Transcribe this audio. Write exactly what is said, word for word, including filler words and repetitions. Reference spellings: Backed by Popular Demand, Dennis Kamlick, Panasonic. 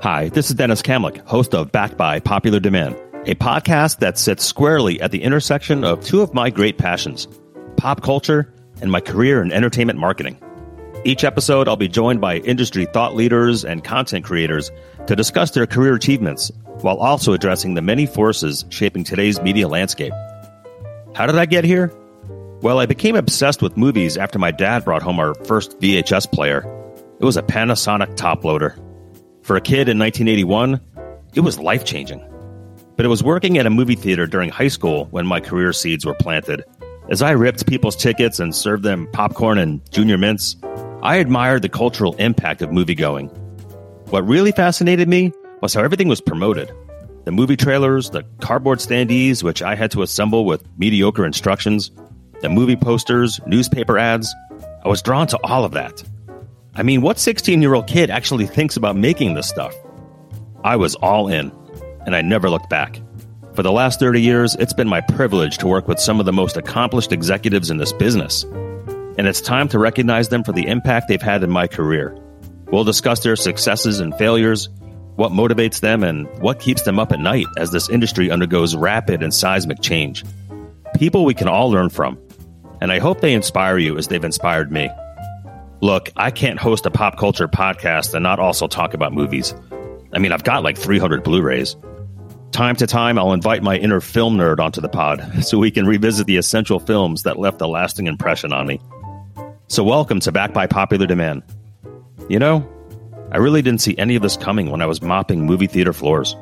Hi, this is Dennis Kamlick, host of Backed by Popular Demand, a podcast that sits squarely at the intersection of two of my great passions, pop culture and my career in entertainment marketing. Each episode, I'll be joined by industry thought leaders and content creators to discuss their career achievements while also addressing the many forces shaping today's media landscape. How did I get here? Well, I became obsessed with movies after my dad brought home our first V H S player. It was a Panasonic top loader. For a kid in nineteen eighty-one, it was life-changing. But it was working at a movie theater during high school when my career seeds were planted. As I ripped people's tickets and served them popcorn and junior mints, I admired the cultural impact of moviegoing. What really fascinated me was how everything was promoted. The movie trailers, the cardboard standees, which I had to assemble with mediocre instructions, the movie posters, newspaper ads. I was drawn to all of that. I mean, what sixteen-year-old kid actually thinks about making this stuff? I was all in, and I never looked back. For the last thirty years, it's been my privilege to work with some of the most accomplished executives in this business, and it's time to recognize them for the impact they've had in my career. We'll discuss their successes and failures, what motivates them, and what keeps them up at night as this industry undergoes rapid and seismic change. People we can all learn from, and I hope they inspire you as they've inspired me. Look, I can't host a pop culture podcast and not also talk about movies. I mean, I've got like three hundred Blu-rays. Time to time, I'll invite my inner film nerd onto the pod so we can revisit the essential films that left a lasting impression on me. So welcome to Back by Popular Demand. You know, I really didn't see any of this coming when I was mopping movie theater floors.